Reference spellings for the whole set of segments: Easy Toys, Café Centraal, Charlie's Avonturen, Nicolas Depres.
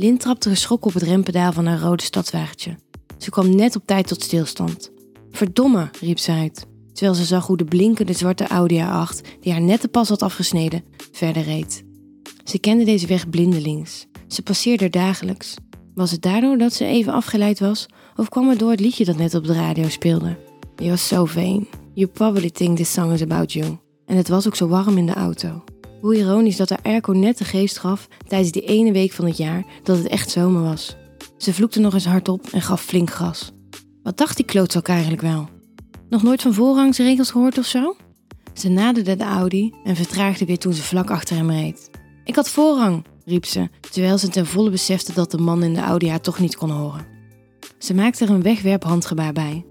Lynn trapte geschrokken op het rempedaal van haar rode stadswagentje. Ze kwam net op tijd tot stilstand. Verdomme, riep ze uit, terwijl ze zag hoe de blinkende zwarte Audi A8, die haar net de pas had afgesneden, verder reed. Ze kende deze weg blindelings. Ze passeerde er dagelijks. Was het daardoor dat ze even afgeleid was, of kwam het door het liedje dat net op de radio speelde? Je was zo vain. You probably think this song is about you. En het was ook zo warm in de auto. Hoe ironisch dat haar airco net de geest gaf tijdens die ene week van het jaar dat het echt zomer was. Ze vloekte nog eens hardop en gaf flink gas. Wat dacht die klootzak eigenlijk wel? Nog nooit van voorrangsregels gehoord of zo? Ze naderde de Audi en vertraagde weer toen ze vlak achter hem reed. Ik had voorrang, riep ze, terwijl ze ten volle besefte dat de man in de Audi haar toch niet kon horen. Ze maakte er een wegwerphandgebaar bij.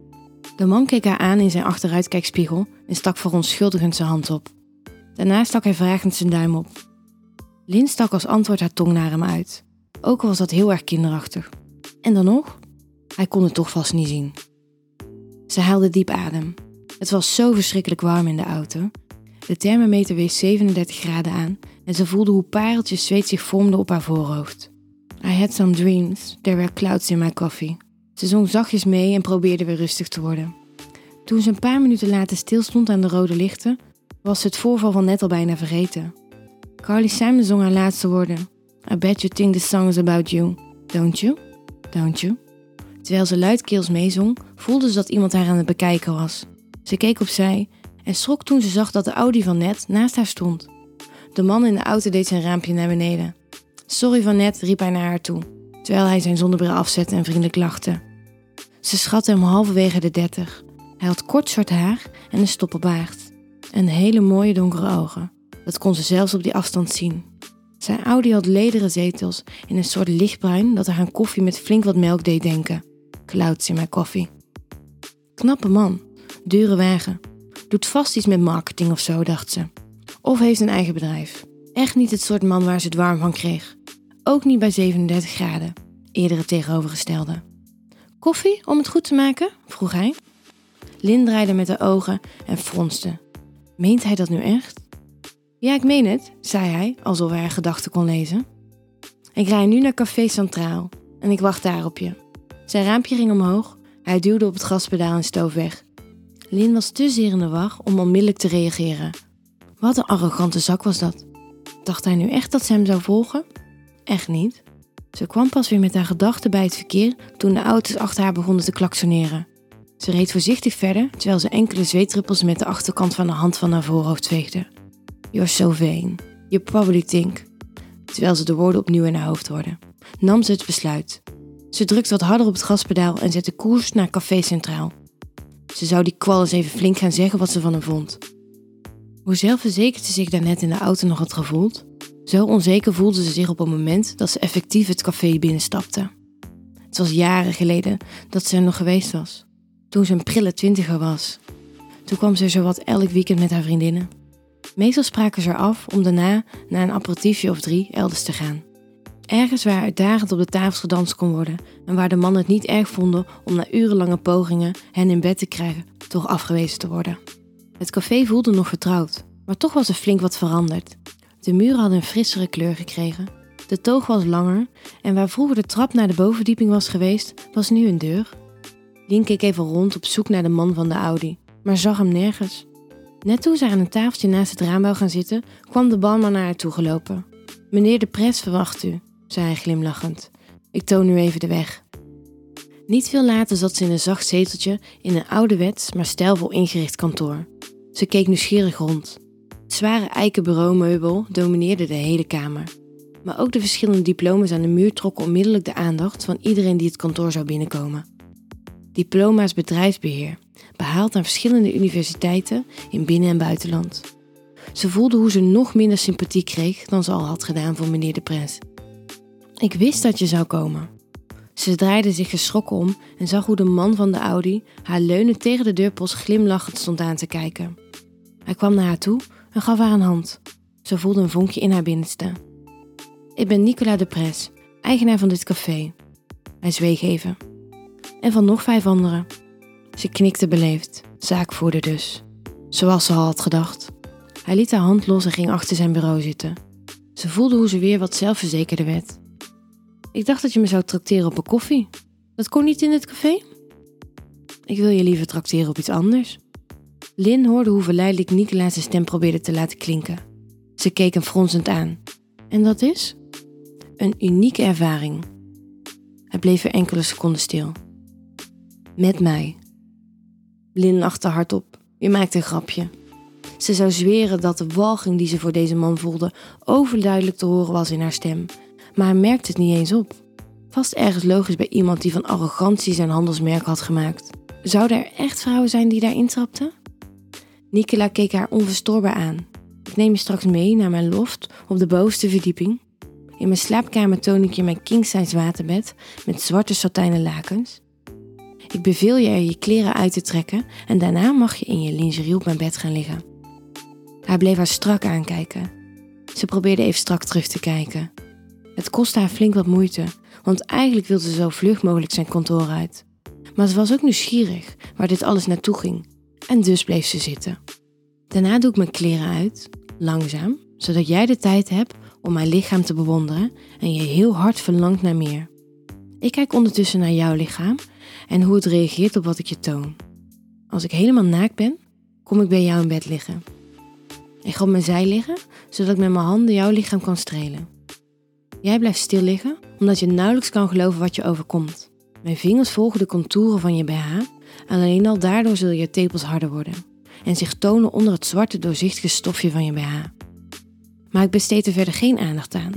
De man keek haar aan in zijn achteruitkijkspiegel en stak verontschuldigend zijn hand op. Daarna stak hij vragend zijn duim op. Lynn stak als antwoord haar tong naar hem uit. Ook al was dat heel erg kinderachtig. En dan nog? Hij kon het toch vast niet zien. Ze haalde diep adem. Het was zo verschrikkelijk warm in de auto. De thermometer wees 37 graden aan en ze voelde hoe pareltjes zweet zich vormden op haar voorhoofd. I had some dreams, there were clouds in my coffee. Ze zong zachtjes mee en probeerde weer rustig te worden. Toen ze een paar minuten later stilstond aan de rode lichten, was ze het voorval van net al bijna vergeten. Carly Simon zong haar laatste woorden. I bet you think this song is about you. Don't you? Don't you? Terwijl ze luidkeels meezong, voelde ze dat iemand haar aan het bekijken was. Ze keek opzij en schrok toen ze zag dat de Audi van net naast haar stond. De man in de auto deed zijn raampje naar beneden. Sorry van net, riep hij naar haar toe, terwijl hij zijn zonnebril afzette en vriendelijk lachte. Ze schatte hem halverwege de 30. Hij had kort zwart haar en een stoppelbaard. En hele mooie donkere ogen. Dat kon ze zelfs op die afstand zien. Zijn Audi had lederen zetels in een soort lichtbruin dat haar aan koffie met flink wat melk deed denken. Clouds in mijn koffie. Knappe man. Dure wagen. Doet vast iets met marketing of zo, dacht ze. Of heeft een eigen bedrijf. Echt niet het soort man waar ze het warm van kreeg. Ook niet bij 37 graden. Eerder het tegenovergestelde. Koffie om het goed te maken? Vroeg hij. Lynn draaide met haar ogen en fronste. Meent hij dat nu echt? Ja, ik meen het, zei hij, alsof hij haar gedachten kon lezen. Ik rij nu naar Café Centraal en ik wacht daar op je. Zijn raampje ging omhoog, hij duwde op het gaspedaal en stoof weg. Lynn was te zeer in de war om onmiddellijk te reageren. Wat een arrogante zak was dat. Dacht hij nu echt dat ze hem zou volgen? Echt niet. Ze kwam pas weer met haar gedachten bij het verkeer toen de auto's achter haar begonnen te klaksoneren. Ze reed voorzichtig verder, terwijl ze enkele zweetdruppels met de achterkant van de hand van haar voorhoofd veegde. You're so vain. You probably think. Terwijl ze de woorden opnieuw in haar hoofd hoorde, nam ze het besluit. Ze drukte wat harder op het gaspedaal en zette koers naar Café Centraal. Ze zou die kwal eens even flink gaan zeggen wat ze van hem vond. Hoe zelfverzekerd ze zich daarnet in de auto nog had gevoeld, zo onzeker voelde ze zich op het moment dat ze effectief het café binnenstapte. Het was jaren geleden dat ze er nog geweest was. Toen ze een prille 20er was. Toen kwam ze zowat elk weekend met haar vriendinnen. Meestal spraken ze er af om daarna, na een aperitiefje of 3, elders te gaan. Ergens waar uitdagend op de tafels gedanst kon worden en waar de mannen het niet erg vonden om na urenlange pogingen hen in bed te krijgen toch afgewezen te worden. Het café voelde nog vertrouwd, maar toch was er flink wat veranderd. De muren hadden een frissere kleur gekregen, de toog was langer en waar vroeger de trap naar de bovendieping was geweest, was nu een deur. Lynn keek even rond op zoek naar de man van de Audi, maar zag hem nergens. Net toen ze aan een tafeltje naast het raam wou gaan zitten, kwam de barman naar haar toe gelopen. Meneer Depres verwacht u, zei hij glimlachend. Ik toon u even de weg. Niet veel later zat ze in een zacht zeteltje in een ouderwets, maar stijlvol ingericht kantoor. Ze keek nieuwsgierig rond. Het zware eiken bureaumeubel domineerde de hele kamer. Maar ook de verschillende diploma's aan de muur trokken onmiddellijk de aandacht van iedereen die het kantoor zou binnenkomen. Diploma's bedrijfsbeheer, behaald aan verschillende universiteiten in binnen- en buitenland. Ze voelde hoe ze nog minder sympathie kreeg dan ze al had gedaan voor meneer Depres. Ik wist dat je zou komen. Ze draaide zich geschrokken om en zag hoe de man van de Audi haar leunend tegen de deurpost glimlachend stond aan te kijken. Hij kwam naar haar toe en gaf haar een hand. Ze voelde een vonkje in haar binnenste. Ik ben Nicolas Depres, eigenaar van dit café. Hij zweeg even. En van nog 5 anderen. Ze knikte beleefd, zaakvoerder dus. Zoals ze al had gedacht. Hij liet haar hand los en ging achter zijn bureau zitten. Ze voelde hoe ze weer wat zelfverzekerder werd. Ik dacht dat je me zou trakteren op een koffie. Dat kon niet in het café. Ik wil je liever trakteren op iets anders. Lynn hoorde hoe verleidelijk Nicolas zijn stem probeerde te laten klinken. Ze keek hem fronsend aan. En dat is? Een unieke ervaring. Hij bleef er enkele seconden stil. Met mij. Lynn lachte hardop. Je maakte een grapje. Ze zou zweren dat de walging die ze voor deze man voelde overduidelijk te horen was in haar stem. Maar hij merkte het niet eens op. Vast ergens logisch bij iemand die van arrogantie zijn handelsmerk had gemaakt. Zouden er echt vrouwen zijn die daar intrapten? Nicolas keek haar onverstoorbaar aan. Ik neem je straks mee naar mijn loft op de bovenste verdieping. In mijn slaapkamer toon ik je mijn king-size waterbed met zwarte satijnen lakens. Ik beveel je er je kleren uit te trekken en daarna mag je in je lingerie op mijn bed gaan liggen. Hij bleef haar strak aankijken. Ze probeerde even strak terug te kijken. Het kostte haar flink wat moeite, want eigenlijk wilde ze zo vlug mogelijk zijn kantoor uit. Maar ze was ook nieuwsgierig waar dit alles naartoe ging en dus bleef ze zitten. Daarna doe ik mijn kleren uit, langzaam, zodat jij de tijd hebt om mijn lichaam te bewonderen en je heel hard verlangt naar meer. Ik kijk ondertussen naar jouw lichaam en hoe het reageert op wat ik je toon. Als ik helemaal naakt ben, kom ik bij jou in bed liggen. Ik ga op mijn zij liggen, zodat ik met mijn handen jouw lichaam kan strelen. Jij blijft stil liggen, omdat je nauwelijks kan geloven wat je overkomt. Mijn vingers volgen de contouren van je BH en alleen al daardoor zullen je tepels harder worden en zich tonen onder het zwarte doorzichtige stofje van je BH. Maar ik besteed er verder geen aandacht aan.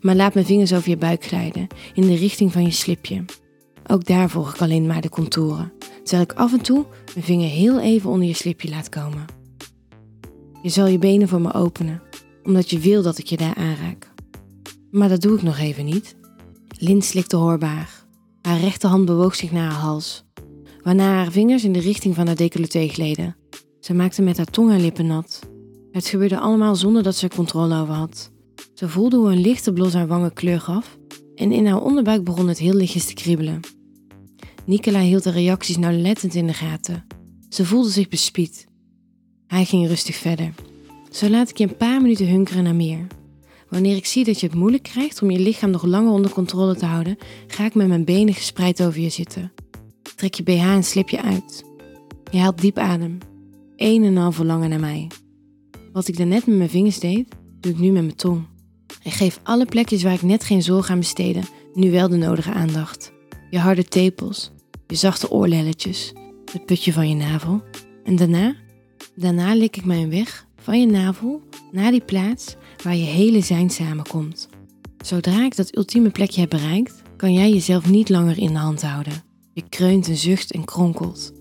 Maar laat mijn vingers over je buik glijden in de richting van je slipje. Ook daar volg ik alleen maar de contouren, terwijl ik af en toe mijn vinger heel even onder je slipje laat komen. Je zal je benen voor me openen, omdat je wil dat ik je daar aanraak. Maar dat doe ik nog even niet. Lynn slikte hoorbaar. Haar rechterhand bewoog zich naar haar hals, waarna haar vingers in de richting van haar decolleté gleden. Ze maakte met haar tong haar lippen nat. Het gebeurde allemaal zonder dat ze er controle over had. Ze voelde hoe een lichte blos haar wangen kleur gaf en in haar onderbuik begon het heel lichtjes te kriebelen. Nicolas hield de reacties nauwlettend in de gaten. Ze voelde zich bespied. Hij ging rustig verder. Zo laat ik je een paar minuten hunkeren naar meer. Wanneer ik zie dat je het moeilijk krijgt om je lichaam nog langer onder controle te houden, ga ik met mijn benen gespreid over je zitten. Trek je BH en slip je uit. Je haalt diep adem. Een en al verlangen naar mij. Wat ik daarnet met mijn vingers deed, doe ik nu met mijn tong. Ik geef alle plekjes waar ik net geen zorg aan besteedde, nu wel de nodige aandacht. Je harde tepels, je zachte oorlelletjes, het putje van je navel. En daarna lik ik mijn weg van je navel naar die plaats waar je hele zijn samenkomt. Zodra ik dat ultieme plekje heb bereikt, kan jij jezelf niet langer in de hand houden. Je kreunt en zucht en kronkelt.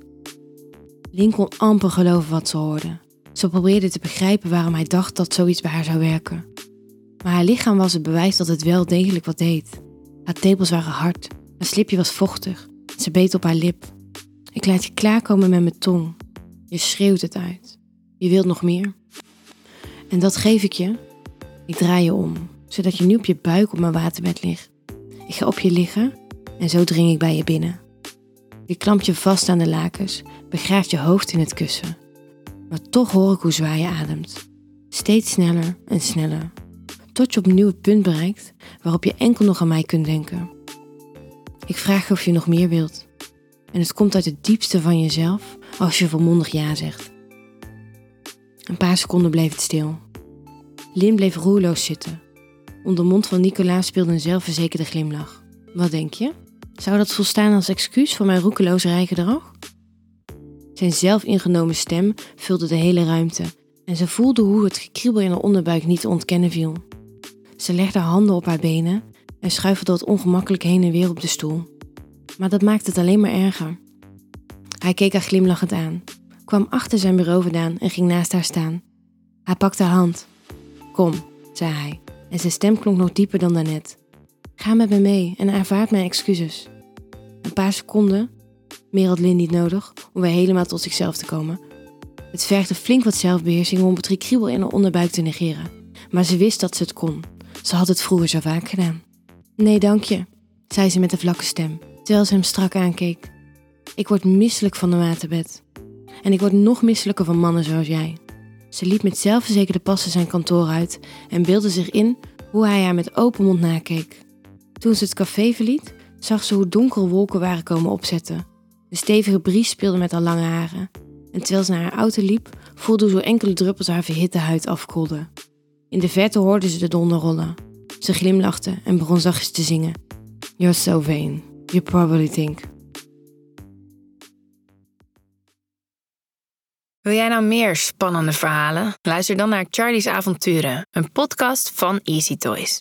Lynn kon amper geloven wat ze hoorde. Ze probeerde te begrijpen waarom hij dacht dat zoiets bij haar zou werken. Maar haar lichaam was het bewijs dat het wel degelijk wat deed. Haar tepels waren hard, haar slipje was vochtig. Ze beet op haar lip. Ik laat je klaarkomen met mijn tong. Je schreeuwt het uit. Je wilt nog meer. En dat geef ik je. Ik draai je om, zodat je nu op je buik op mijn waterbed ligt. Ik ga op je liggen en zo dring ik bij je binnen. Je klampt je vast aan de lakens, begraaft je hoofd in het kussen. Maar toch hoor ik hoe zwaar je ademt. Steeds sneller en sneller. Tot je opnieuw het punt bereikt waarop je enkel nog aan mij kunt denken. Ik vraag je of je nog meer wilt. En het komt uit het diepste van jezelf als je volmondig ja zegt. Een paar seconden bleef het stil. Lynn bleef roerloos zitten. Om de mond van Nicolas speelde een zelfverzekerde glimlach. Wat denk je? Zou dat volstaan als excuus voor mijn roekeloos rijgedrag? Zijn zelfingenomen stem vulde de hele ruimte en ze voelde hoe het gekriebel in haar onderbuik niet te ontkennen viel. Ze legde haar handen op haar benen en schuifelde wat ongemakkelijk heen en weer op de stoel. Maar dat maakte het alleen maar erger. Hij keek haar glimlachend aan, kwam achter zijn bureau vandaan en ging naast haar staan. Hij pakte haar hand. Kom, zei hij, en zijn stem klonk nog dieper dan daarnet. Ga met me mee en aanvaard mijn excuses. Een paar seconden, meer had Lynn niet nodig, om weer helemaal tot zichzelf te komen. Het vergde flink wat zelfbeheersing om het gekriebel in haar onderbuik te negeren. Maar ze wist dat ze het kon. Ze had het vroeger zo vaak gedaan. Nee, dank je, zei ze met een vlakke stem, terwijl ze hem strak aankeek. Ik word misselijk van de waterbed. En ik word nog misselijker van mannen zoals jij. Ze liep met zelfverzekerde passen zijn kantoor uit en beeldde zich in hoe hij haar met open mond nakeek. Toen ze het café verliet, zag ze hoe donkere wolken waren komen opzetten. Een stevige bries speelde met haar lange haren. En terwijl ze naar haar auto liep, voelde ze hoe enkele druppels haar verhitte huid afkoelden. In de verte hoorde ze de donder rollen. Ze glimlachte en begon zachtjes te zingen. You're so vain. You probably think. Wil jij nou meer spannende verhalen? Luister dan naar Charlie's Avonturen, een podcast van Easy Toys.